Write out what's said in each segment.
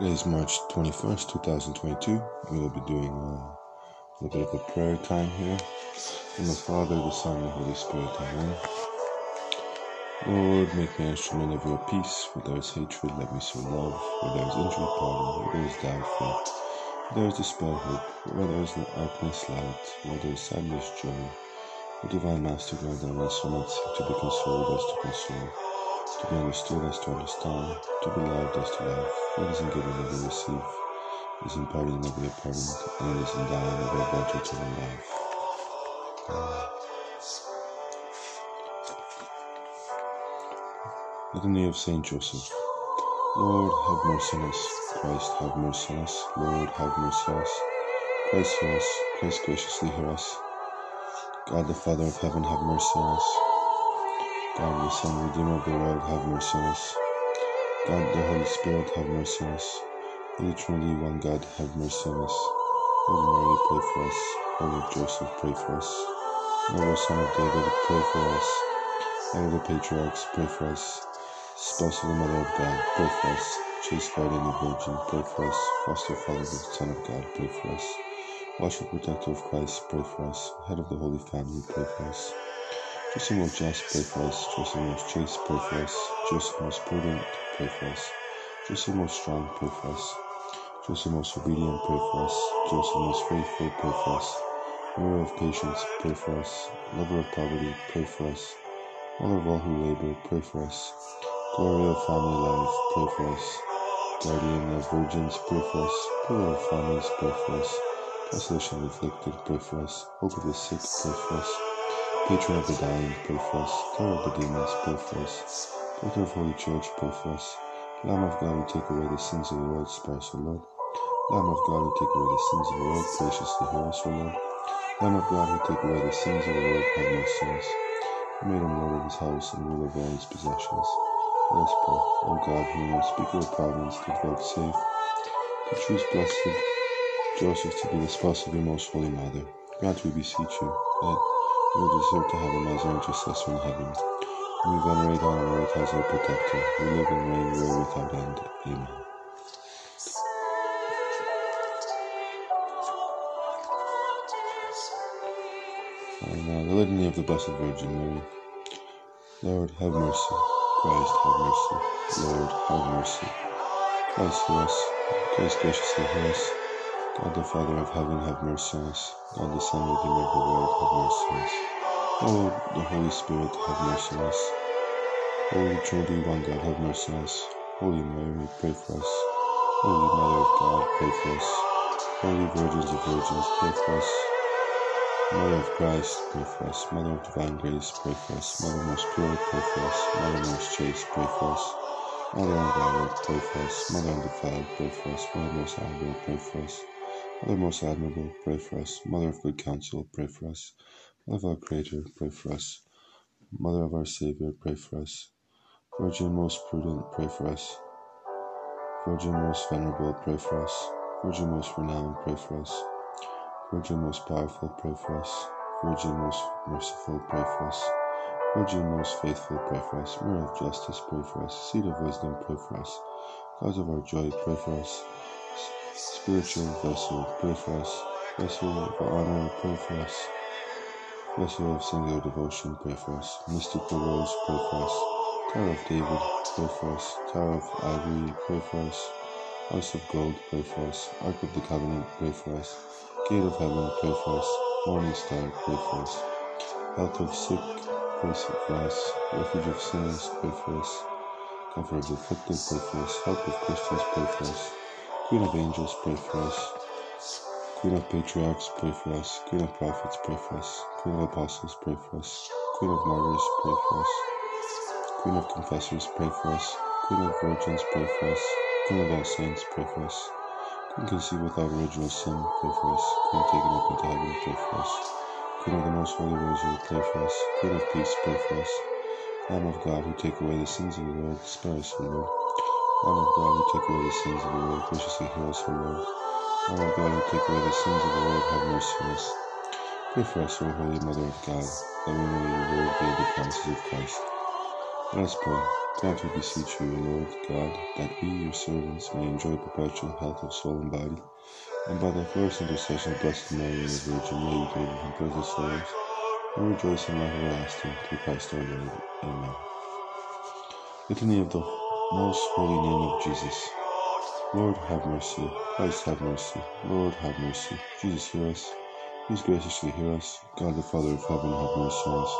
It is March 21st, 2022. We will be doing a little bit of a prayer time here. In the Father, the Son, and the Holy Spirit, Amen. Lord, make me an instrument of your peace. Where there is hatred, let me sow love. Where there is injury, pardon. Where there is doubtful, where there is despair, hope. Where there is darkness, light. Where there is sadness, joy. O Divine Master, grant that my soul might seek to be consoled as to console, to be understood as to understand, to be loved as to love. What is in giving that we receive, is in pardoning that we are pardoned, and it is in dying that we are brought to eternal life. Litany of Saint Joseph. Lord, have mercy on us. Christ, have mercy on us. Lord, have mercy on us. Christ, hear us. Christ, graciously hear us. God the Father of Heaven, have mercy on us. God the Son, Redeemer of the world, have mercy on us. God the Holy Spirit, have mercy on us. Holy Trinity, one God, have mercy on us. Holy Mary, pray for us. Holy Joseph, pray for us. Noble Son of David, pray for us. All of the Patriarchs, pray for us. Spouse of the Mother of God, pray for us. Chaste Guardian of the Virgin, pray for us. Foster Father of the Son of God, pray for us. Watchful Protector of Christ, pray for us. Head of the Holy Family, pray for us. Joseph most just, pray for us. Joseph most chaste, pray for us. Joseph most prudent, pray for us. Joseph most strong, pray for us. Joseph most obedient, pray for us. Joseph most faithful, pray for us. Mirror of patience, pray for us. Lover of poverty, pray for us. Mother of all who labor, pray for us. Glory of family life, pray for us. Guardian of virgins, pray for us. Pillar of families, pray for us. Consolation of the afflicted, pray for us. Hope of the sick, pray for us. Patron of the dying, pray for us. Terror of the demons, pray for us. Doctor of Holy Church, pray for us. Lamb of God, who take away the sins of the world, spare us, O Lord. Lamb of God, who take away the sins of the world, graciously hear us, O Lord. Lamb of God, who take away the sins of the world, have mercy on us. Who made him Lord of his house and ruler of all his possessions. Let us pray. O God, who in your unspeakable providence did God save, to choose blessed Joseph to be the spouse of your most holy mother, grant, we beseech you, that we deserve to have him as our intercessor in heaven. We venerate on our earth as our protector. We live and reign where without end. Amen. And now the Litany of the Blessed Virgin Mary. Lord, have mercy. Christ, have mercy. Lord, have mercy. Christ, hear us. Christ, graciously hear us. God the Father of Heaven, have mercy on us. God the Son, Redeemer of the world, have mercy on us. Lord, the Holy Spirit, have mercy on us. Holy Trinity, one God, have mercy on us. Holy Mary, pray for us. Holy Mother of God, pray for us. Holy Virgins of Virgins, pray for us. Mother of Christ, pray for us. Mother of Divine Grace, pray for us. Mother most pure, pray for us. Mother most chaste, pray for us. Mother unbridled, pray for us. Mother undefiled, pray for us. Mother most admirable, pray for us. Mother most admirable, pray for us. Mother of good counsel, pray for us. Mother of our Creator, pray for us. Mother of our Savior, pray for us. Virgin most prudent, pray for us. Virgin most venerable, pray for us. Virgin most renowned, pray for us. Virgin most powerful, pray for us. Virgin most merciful, pray for us. Virgin most faithful, pray for us. Mirror of justice, pray for us. Seat of wisdom, pray for us. Cause of our joy, pray for us. Spiritual vessel, pray for us. Vessel of honor, pray for us. Vessel of singular devotion, pray for us. Mystical rose, pray for us. Tower of David, pray for us. Tower of ivory, pray for us. House of gold, pray for us. Ark of the Covenant, pray for us. Gate of heaven, pray for us. Morning star, pray for us. Health of sick, pray for us. Refuge of sinners, pray for us. Comfort of the afflicted, pray for us. Help of Christians, pray for us. Queen of angels, pray for us. Queen of patriarchs, pray for us. Queen of prophets, pray for us. Queen of apostles, pray for us. Queen of martyrs, pray for us. Queen of confessors, pray for us. Queen of virgins, pray for us. Queen of all saints, pray for us. Queen conceived without original sin, pray for us. Queen taken up into heaven, pray for us. Queen of the most holy rosary, pray for us. Queen of peace, pray for us. Lamb of God, who take away the sins of the world, spare us, O Lord. Lamb of God, who take away the sins of the world, graciously hear us, O Lord. Lamb of God, who take away the sins of the world, have mercy on us. Pray for us, O Holy Mother of God, that we may, O Lord, be the promises of Christ. Let us pray. Therefore beseech you, O Lord God, that we, your servants, may enjoy perpetual health of soul and body, and by thy first intercession of Blessed Mary and the Virgin, may you deliver from present sorrows, and rejoice in life everlasting, through Christ our Lord. Amen. Litany of the Most Holy Name of Jesus. Lord, have mercy. Christ, have mercy. Lord, have mercy. Jesus, hear us. Please graciously hear us. God the Father of heaven, have mercy on us.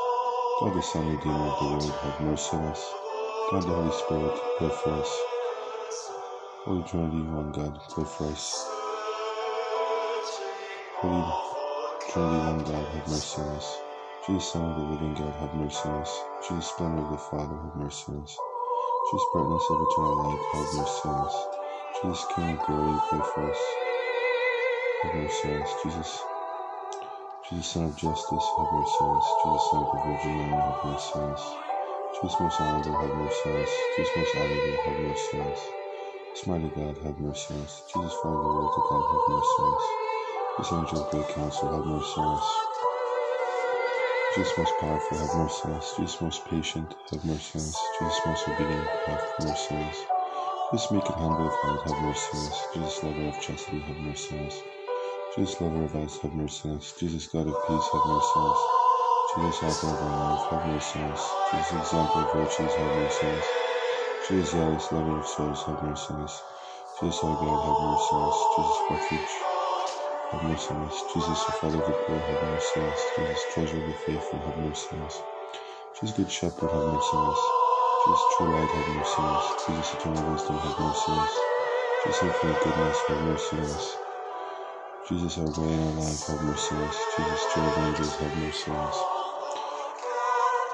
God the Son, Redeemer of the world, have mercy on us. God the Holy Spirit, pray for us. Holy Trinity, one God, pray for us. Holy Trinity, one God, have mercy on us. Jesus, Son of the living God, have mercy on us. Jesus, Splendor of the Father, have mercy on us. Jesus, Brightness of eternal light, have mercy on us. Jesus, King of glory, pray for us. Have mercy on us. Jesus, Son of Justice, have mercy on us. Jesus, Son of the Virgin Mary, have mercy on us. Jesus, Most Honorable, have mercy on us. Jesus, Most Honorable, have mercy on us. Jesus, Mighty God, have mercy on us. Jesus, Father of the world to God, have mercy on us. Jesus, Angel of Great Counsel, have mercy on us. Jesus, Most Powerful, have mercy on us. Jesus, Most Patient, have mercy on us. Jesus, Most Obedient, have mercy on us. Jesus, Meek and Humble of Heart, have mercy on us. Jesus, Lover of Chastity, have mercy on us. Jesus, Lover of us, have mercy on us. Jesus, God of peace, have mercy on us. Jesus, Alpha of our life, have mercy on us. Jesus, Example of virtues, have mercy on us. Jesus, Zealous, Lover of souls, have mercy on us. Jesus, our God, have mercy on us. Jesus, Refuge, have mercy on us. Jesus, the Father of the poor, have mercy on us. Jesus, Treasure of the faithful, have mercy on us. Jesus, Good Shepherd, have mercy on us. Jesus, True Light, have mercy on us. Jesus, Eternal Wisdom, have mercy on us. Jesus, Infinite Goodness, have mercy on us. Jesus, our way and our life, have mercy on us. Jesus, Joy of Angels, have mercy on us.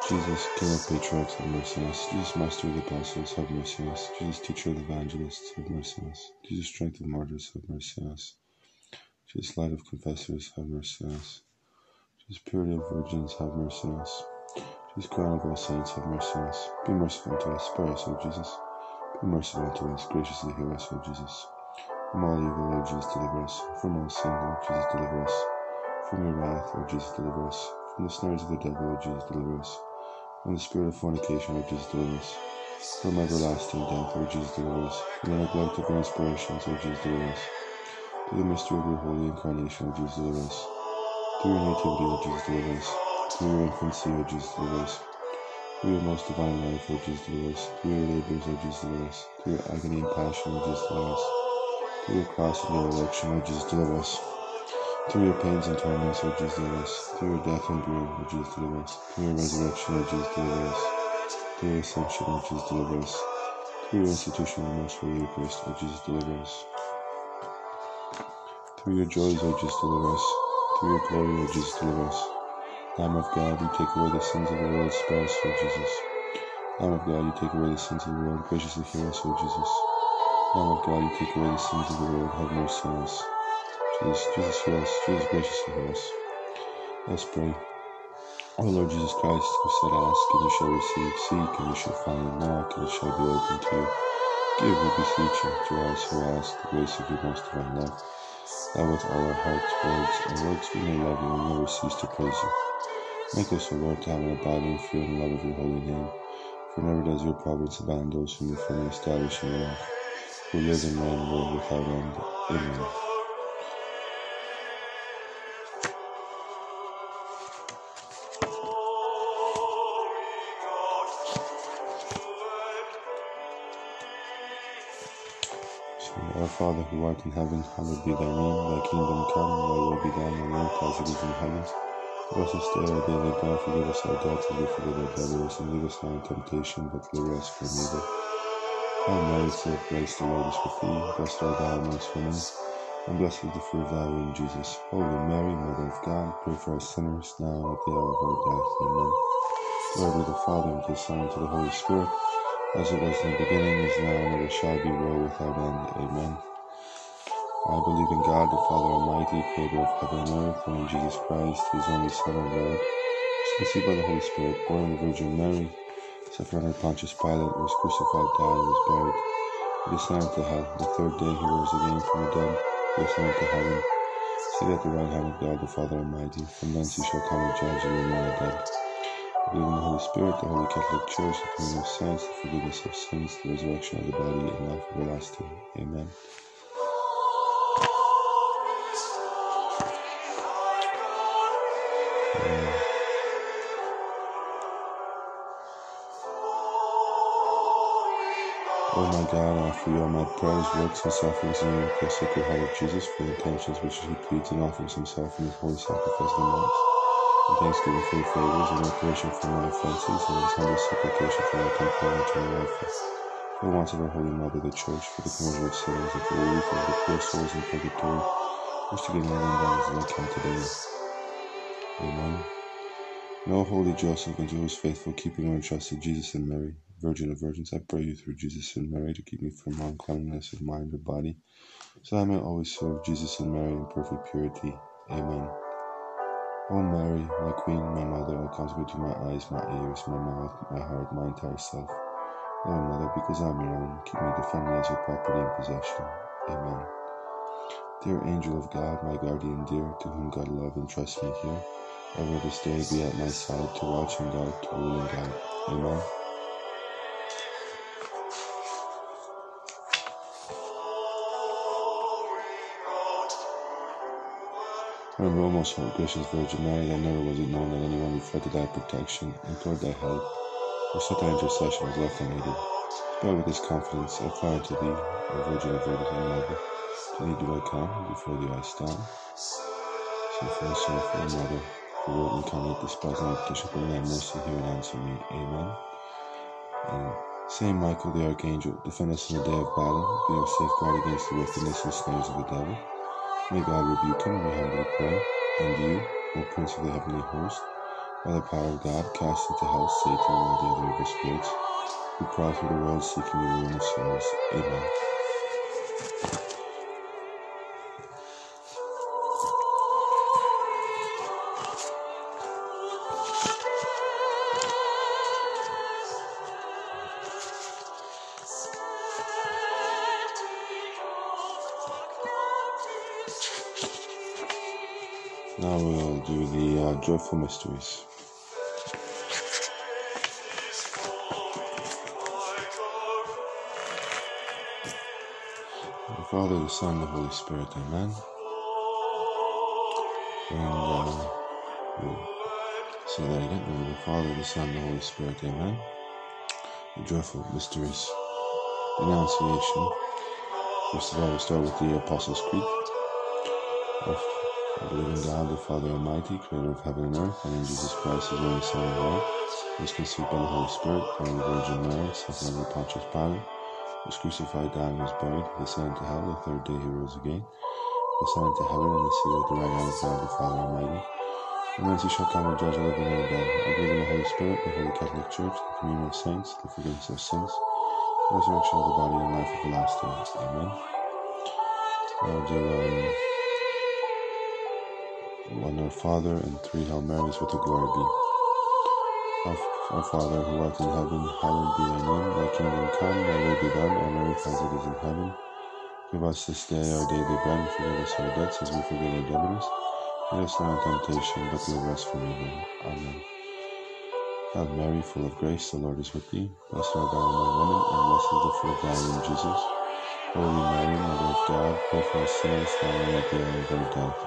Jesus, King of Patriarchs, have mercy on us. Jesus, Master of the Apostles, have mercy on us. Jesus, Teacher of the Evangelists, have mercy on us. Jesus, Strength of Martyrs, have mercy on us. Jesus, Light of Confessors, have mercy on us. Jesus, Purity of Virgins, have mercy on us. Jesus, Crown of all Saints, have mercy on us. Be merciful to us, spare us, O Jesus. Be merciful to us, graciously hear us, O Jesus. From all evil, O Jesus, deliver us. From all sin, O Jesus, deliver us. From your wrath, O Jesus, deliver us. From the snares of the devil, O Jesus, deliver us. From the spirit of fornication, O Jesus, deliver us. From everlasting death, O Jesus, deliver us. From the neglect of your inspirations, O Jesus, deliver us. Through the mystery of your holy incarnation, O Jesus, deliver us. Through your nativity, O Jesus, deliver us. Through your infancy, O Jesus, deliver us. Through your most divine life, O Jesus, deliver us. Through your labors, O Jesus, deliver us. Through your agony and passion, O Jesus, deliver us. Through your cross and your resurrection, O Jesus, deliver us. Through your pains and torments, O Jesus, deliver us. Through your death and grief, O Jesus, deliver us. Through your resurrection, O Jesus, deliver us. Through your ascension, O Jesus, deliver us. Through your institution of the Most Holy Eucharist, O Jesus, deliver us. Through your joys, O Jesus, deliver us. Through your glory, O Jesus, deliver us. Lamb of God, you take away the sins of the world, spare us, O Jesus. Lamb of God, you take away the sins of the world, graciously hear us, O Jesus. Lamb of God, you take away the sins of the world, have mercy on us. Jesus, hear us. Jesus, graciously hear us. Let's pray. O Lord Jesus Christ, who said, Ask, and you shall receive, seek, and you shall find, knock, and it shall be opened to you. Give, we beseech you, to us who ask the grace of your most divine love, that with all our hearts, words, and works we may love you and never cease to praise you. Make us, O Lord, to have an abiding fear and love of your holy name, for never does your providence abandon those whom you firmly establish in love, who live and reign, Lord, without end. Amen. Our Father, who art in heaven, hallowed be thy name. Thy kingdom come, thy will be done on earth as it is in heaven. Let us today our daily bread, forgive us our debts, as we forgive our debtors, and lead us not into temptation, but deliver us from evil. Hail Mary, full of grace, the Lord is with thee. Blessed art thou amongst women, and blessed is the fruit of thy womb, Jesus. Holy Mary, Mother of God, pray for us sinners, now and at the hour of our death. Amen. Glory be to the Father, and to the Son, and to the Holy Spirit, as it was in the beginning, is now, and ever shall be, world without end. Amen. I believe in God, the Father Almighty, Creator of heaven and earth, and in Jesus Christ, His only Son, our Lord, conceived by the Holy Spirit, born of the Virgin Mary, suffered under Pontius Pilate, was crucified, died, and was buried. He descended to hell. The third day He rose again from the dead. He ascended to heaven, seated at the right hand of God, the Father Almighty. From thence He shall come to judge the living and the dead. believe in the Holy Spirit, the Holy Catholic Church, the communion of saints, the forgiveness of sins, the resurrection of the body, and life everlasting. Amen. O my God, I offer you all my prayers, works, and sufferings in the name of the Sacred Heart of Jesus for the intentions which he pleads and offers himself in his holy sacrifice and lives, in thanksgiving for your favors, in reparation for my offenses, and in his humble supplication for our complaint and eternal life, for the wants of our Holy Mother, the Church, for the conversion of sinners, and for the relief of the poor souls in purgatory, which to give light and guidance as they come today. Amen. O Holy Joseph, and always faithful, keeping our trust in Jesus and Mary, Virgin of Virgins, I pray you through Jesus and Mary to keep me from uncleanness of mind or body, so that I may always serve Jesus and Mary in perfect purity. Amen. O Mary, my Queen, my Mother, I consecrate you my eyes, my ears, my mouth, my heart, my entire self. O Mother, because I am your own, keep me defending as your property and possession. Amen. Dear Angel of God, my guardian dear, to whom God love and trust me here, ever this day be at my side to watch and guard, to rule and guide. Amen. Remember, O most gracious Virgin Mary, that never was it known that anyone who fled to thy protection, implored thy help, or sought thy intercession was left unaided. But with this confidence, I fly unto thee, O Virgin of Virgins and Mother. To thee do I come, before thee I stand. So for us, O Mother, who wilt incarnate, despise my petition, bring thy mercy here and answer me. Amen. And Saint Michael the Archangel, defend us in the day of battle, be our safeguard against the wickedness and snares of the devil. May God rebuke him, we humbly pray, and you, O Prince of the Heavenly Host, by the power of God, cast into hell Satan and all the other evil spirits, who prowl through the world seeking the ruin of souls. Amen. Now we'll do the joyful mysteries. The Father, the Son, the Holy Spirit, Amen. And we'll say that again. Amen. The Father, the Son, the Holy Spirit, Amen. The joyful mysteries. Annunciation. First of all, we'll start with the Apostles' Creed. I believe in God, the Father Almighty, Creator of heaven and earth, and in Jesus Christ, His only Son, our Lord, who was conceived by the Holy Spirit, born of the Virgin Mary, suffered under Pontius Pilate, was crucified, died, and was buried. He descended to hell. The third day He rose again. He ascended to heaven and is seated at the right hand of God, the Father Almighty. And thence He shall come and judge the living and the dead. I believe in the Holy Spirit, the Holy Catholic Church, the communion of saints, the forgiveness of sins, the resurrection of the body, and life everlasting. Amen. I'll do one Our Father and three Hail Marys with the glory be. Our Father who art in heaven, hallowed be thy name. Thy kingdom come, thy will be done on earth as it is in heaven. Give us this day our daily bread, and forgive us our debts as we forgive our debtors. Lead us not into temptation, but deliver us from evil. Amen. Hail Mary, full of grace, the Lord is with thee. Blessed art thou among women, and blessed is the fruit of thy womb, Jesus. Holy Mary, Mother of God, pray for us sinners, now and at the hour of our death. Amen.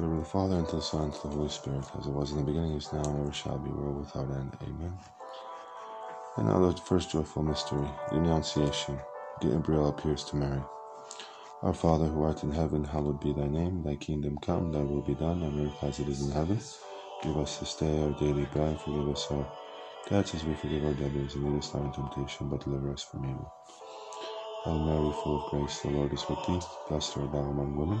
In the name of the Father, and to the Son, and to the Holy Spirit, as it was in the beginning, is now, and ever shall be, world without end. Amen. And now the first joyful mystery, the Annunciation. Gabriel appears to Mary. Our Father, who art in heaven, hallowed be thy name. Thy kingdom come, thy will be done, on earth as it is in heaven. Give us this day our daily bread, forgive us our Guide us wickedly, O devils, and lead us not into temptation, but deliver us from evil. Hail Mary, full of grace, the Lord is with thee. Blessed art thou among women,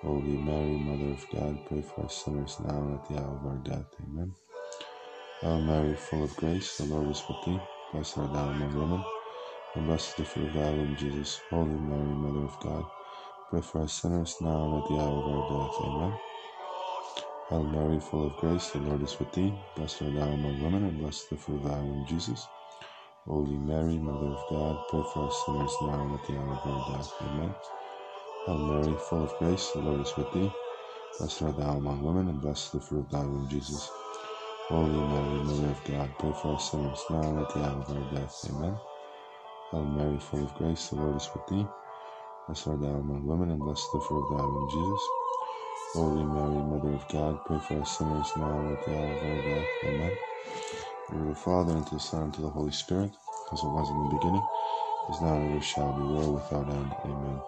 Holy Mary, Mother of God, pray for us sinners now and at the hour of our death. Amen. Hail Mary, full of grace, the Lord is with thee. Blessed art thou among women, and blessed is the fruit of thy womb, Jesus. Holy Mary, Mother of God, pray for us sinners now and at the hour of our death. Amen. Hail Mary, full of grace, the Lord is with thee. Blessed art thou among women, and blessed is the fruit of thy womb, Jesus. Holy Mary, Mother of God, pray for us sinners now and at the hour of our death. Amen. Hail Mary, full of grace, the Lord is with thee. Blessed art thou among women, and blessed is the fruit of thy womb, Jesus. Holy Mary, Mother of God, pray for us sinners now and at the hour of our death. Amen. Hail Mary, full of grace, the Lord is with thee. Blessed art thou among women, and blessed is the fruit of thy womb, Jesus. Holy Mary, Mother of God, pray for us sinners now and at the hour of our death. Amen. In the name of the Father, and to the Son, and to the Holy Spirit, as it was in the beginning, is now and ever shall be, world without end. Amen.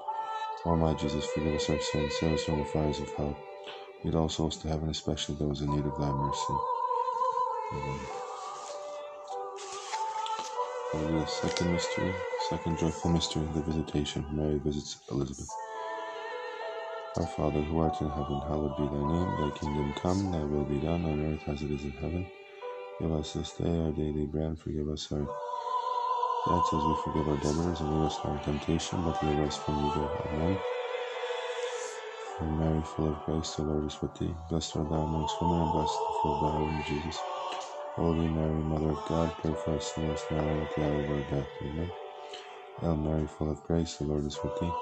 O my Jesus, forgive us our sins, save us from the fires of hell. Lead all souls to heaven, especially those in need of thy mercy. Amen. The second joyful mystery, the Visitation. Mary visits Elizabeth. Our Father, who art in heaven, hallowed be thy name. Thy kingdom come, thy will be done, on earth as it is in heaven. Give us this day our daily bread, and forgive us our debts as we forgive our debtors, and lead us not into temptation, but deliver us from evil. Amen. Hail Mary, full of grace, the Lord is with thee. Blessed art thou amongst women, and blessed is the fruit of thy womb, Jesus. Holy Mary, Mother of God, pray for us sinners now and at the hour of our death. Amen. Hail Mary, full of grace, the Lord is with thee.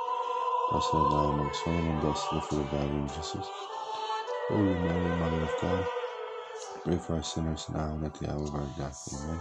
Blessed art thou amongst women, and blessed is the fruit of thy womb, Jesus. Holy Mary, Mother of God, pray for us sinners now and at the hour of our death. Amen.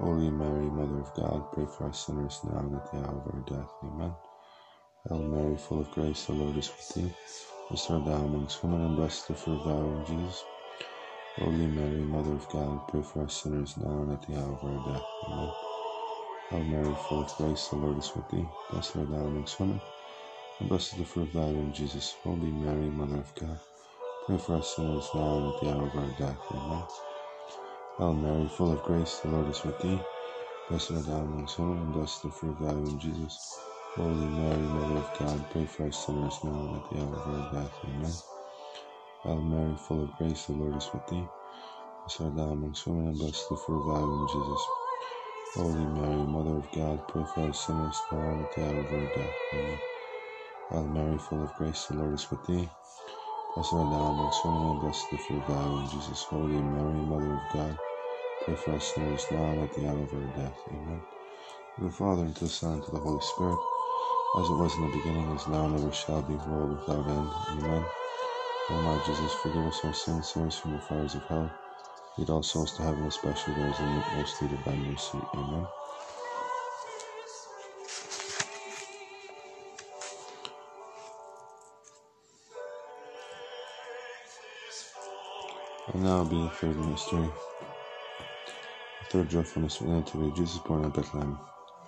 Holy Mary, Mother of God, pray for us sinners now and at the hour of our death. Amen. Hail Mary, full of grace, the Lord is with thee. Blessed art thou amongst women, and blessed is the fruit of thy womb, Jesus. Holy Mary, Mother of God, pray for us sinners now and at the hour of our death. Amen. Hail Mary, full of grace, the Lord is with thee. Blessed art thou amongst women, and blessed is the fruit of thy womb, Jesus. Holy Mary, Mother of God, pray for us sinners now and at the hour of our death. Amen. Hail Mary, full of grace, the Lord is with thee. Blessed art thou amongst women, and blessed is the fruit of thy womb, Jesus. Holy Mary, Mother of God, pray for us sinners now and at the hour of our death. Amen. Hail Mary, full of grace, the Lord is with thee. Blessed art thou amongst women, and blessed is the fruit of thy womb, Jesus. Holy Mary, Mother of God, pray for us sinners now and at the hour of our death. Amen. Hail Mary, full of grace, the Lord is with thee. Blessed art thou amongst women, and blessed is the fruit of thy womb, Jesus. Holy Mary, Mother of God, pray for us sinners now and at the hour of our death. Amen. In the Father, and to the Son, and to the Holy Spirit, as it was in the beginning, is now, and ever shall be, world without end. Amen. O my Jesus, forgive us our sins, save us from the fires of hell. Lead all souls to heaven, especially those in the most need of thy mercy. Amen. And now will be the third mystery. Third joy from the sweet nativity, Jesus born in Bethlehem.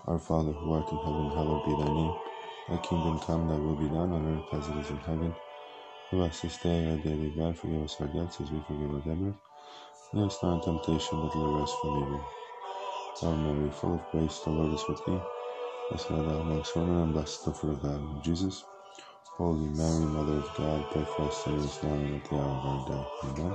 Our Father, who art in heaven, hallowed be thy name. Thy kingdom come, thy will be done on earth as it is in heaven. Give us this day our daily bread, forgive us our debts as we forgive our debtors. Lead us not in temptation, but deliver us from evil. Hail Mary, full of grace, the Lord is with thee. Blessed art thou amongst women, and blessed is the fruit of thy womb, Jesus. Holy Mary, Mother of God, pray for us sinners now and at the hour of our death. Amen.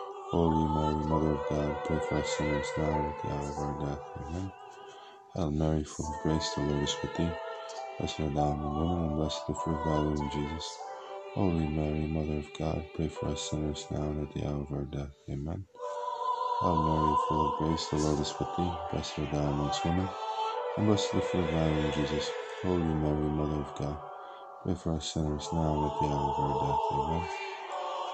Holy Mary, Mother of God, pray for us sinners now and at the hour of our death. Amen. Hail Mary, full of grace, the Lord is with thee. Blessed art thou among women, and blessed is the fruit of thy womb, Jesus. Holy Mary, Mother of God, pray for us sinners now and at the hour of our death. Amen.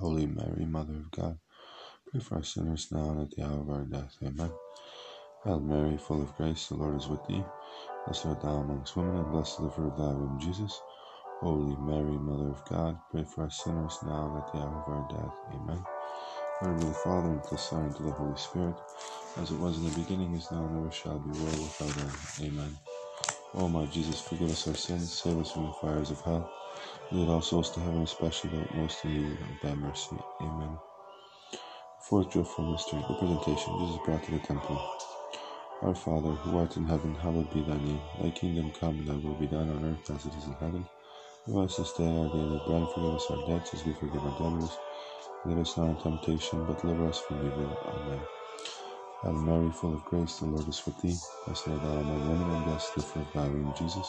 Holy Mary, Mother of God, pray for us sinners now and at the hour of our death. Amen. Hail Mary, full of grace, the Lord is with thee. Blessed art thou among women, and blessed is the fruit of thy womb, Jesus. Holy Mary, Mother of God, pray for us sinners now and at the hour of our death. Amen. Hail Mary, full of grace, the Lord is with thee. Blessed art thou amongst women, and blessed is the fruit of thy womb, Jesus. Holy Mary, Mother of God, pray for us sinners now and at the hour of our death. Amen. Glory to the Father, and to the Son, and to the Holy Spirit, as it was in the beginning, is now, and ever shall be, world without end. Amen. O my Jesus, forgive us our sins, save us from the fires of hell, lead all souls to heaven, especially those most in need of thy mercy. Amen. Fourth joyful mystery, the presentation. Jesus brought to the temple. Our Father, who art in heaven, hallowed be thy name. Thy kingdom come, thy will be done on earth as it is in heaven. Give us this day our daily bread, and forgive us our debts as we forgive our debtors. Lead us not in temptation, but deliver us from evil. Amen. Hail Mary, full of grace, the Lord is with thee. Blessed art thou among women, and blessed is the fruit of thy womb, Jesus.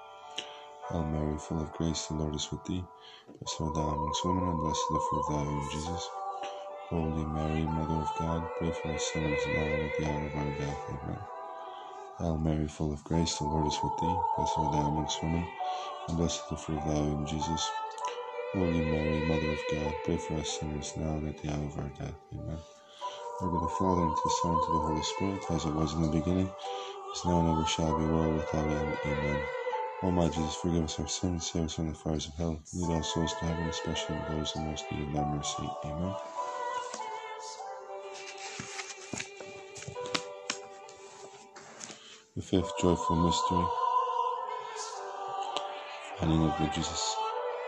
Hail Mary, full of grace, the Lord is with thee. Blessed art thou amongst women, and blessed is the fruit of thy womb, Jesus. Holy Mary, Mother of God, pray for us sinners now and at the hour of our death. Amen. Hail Mary, full of grace, the Lord is with thee. Blessed art thou amongst women, and blessed is the fruit of thy womb, Jesus. Holy Mary, Mother of God, pray for us sinners now and at the hour of our death. Amen. Hail Mary, full of grace, the Lord is with thee. Blessed art thou amongst women, and blessed is the fruit of thy womb, Jesus. Holy Mary, Mother of God, pray for us sinners now and at the hour of our death. Amen. Glory to the Father, and to the Son, and to the Holy Spirit, as it was in the beginning, is now, and ever shall be, world without end. Amen. O my Jesus, forgive us our sins, save us from the fires of hell, lead all souls to heaven, especially those in most need of thy mercy. Amen. The fifth joyful mystery, finding of the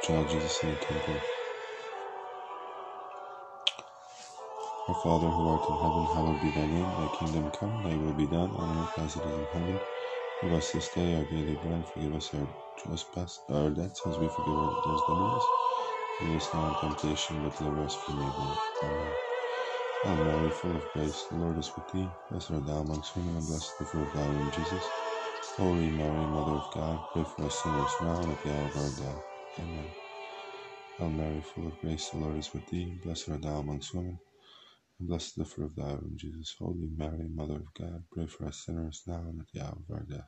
child Jesus in the temple. Our Father, who art in heaven, hallowed be thy name. Thy kingdom come, thy will be done, on earth as it is in heaven. Give us this day our daily bread. Forgive us our trespasses, our debts, as we forgive those that owe us. Lead us not into temptation, but deliver us from evil. Amen. Hail Mary, full of grace, the Lord is with thee. Blessed art thou amongst women, and blessed the fruit of thy womb, Jesus. Holy Mary, Mother of God, pray for us sinners now and at the hour of our death. Amen. Hail Mary, full of grace, the Lord is with thee. Blessed art thou amongst women, and blessed the fruit of thy womb, Jesus. Holy Mary, Mother of God, pray for us sinners now and at the hour of our death.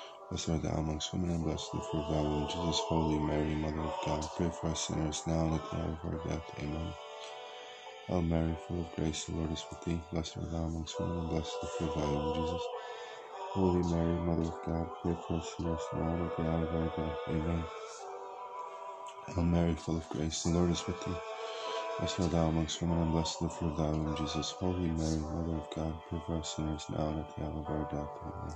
Blessed art thou amongst women, and blessed the fruit of thy womb, Jesus. Holy Mary, Mother of God, pray for us sinners now and at the hour of our death. Amen. Hail Mary, full of grace, the Lord is with thee. Blessed art thou amongst women, and blessed the fruit of thy womb, Jesus. Holy Mary, Mother of God, pray for us sinners now and at the hour of our death. Amen.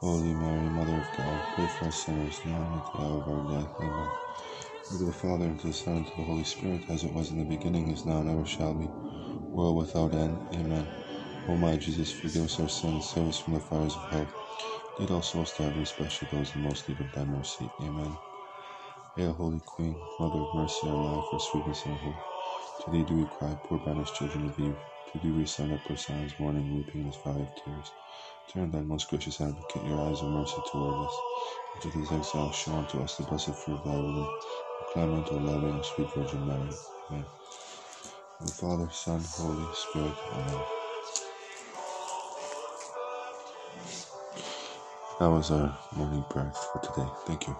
Holy Mary, Mother of God, pray for us sinners now and at the hour of our death. Amen. Hail Mary, full of grace, the Lord is with thee. Blessed art thou amongst women, and blessed the fruit of thy womb, Jesus. Holy Mary, Mother of God, pray for us sinners now and at the hour of our death. Amen. Glory to the Father, and to the Son, and to the Holy Spirit, as it was in the beginning, is now, and ever shall be, world without end. Amen. O my Jesus, forgive us our sins, save us from the fires of hell. Lead all souls to heaven, especially those in most need of thy mercy. Amen. Hail, Holy Queen, Mother of Mercy, our life, our sweetness, and hope. To thee do we cry, poor banished children of Eve. To thee we send up our sighs, mourning, weeping in this valley of tears. Turn, thy most gracious advocate, your eyes of mercy toward us. And to these exiles, show unto us the blessed fruit of thy womb. Climb unto a loving, sweet Virgin Mary. Amen. In the Father, Son, Holy Spirit. Amen. That was our morning prayer for today. Thank you.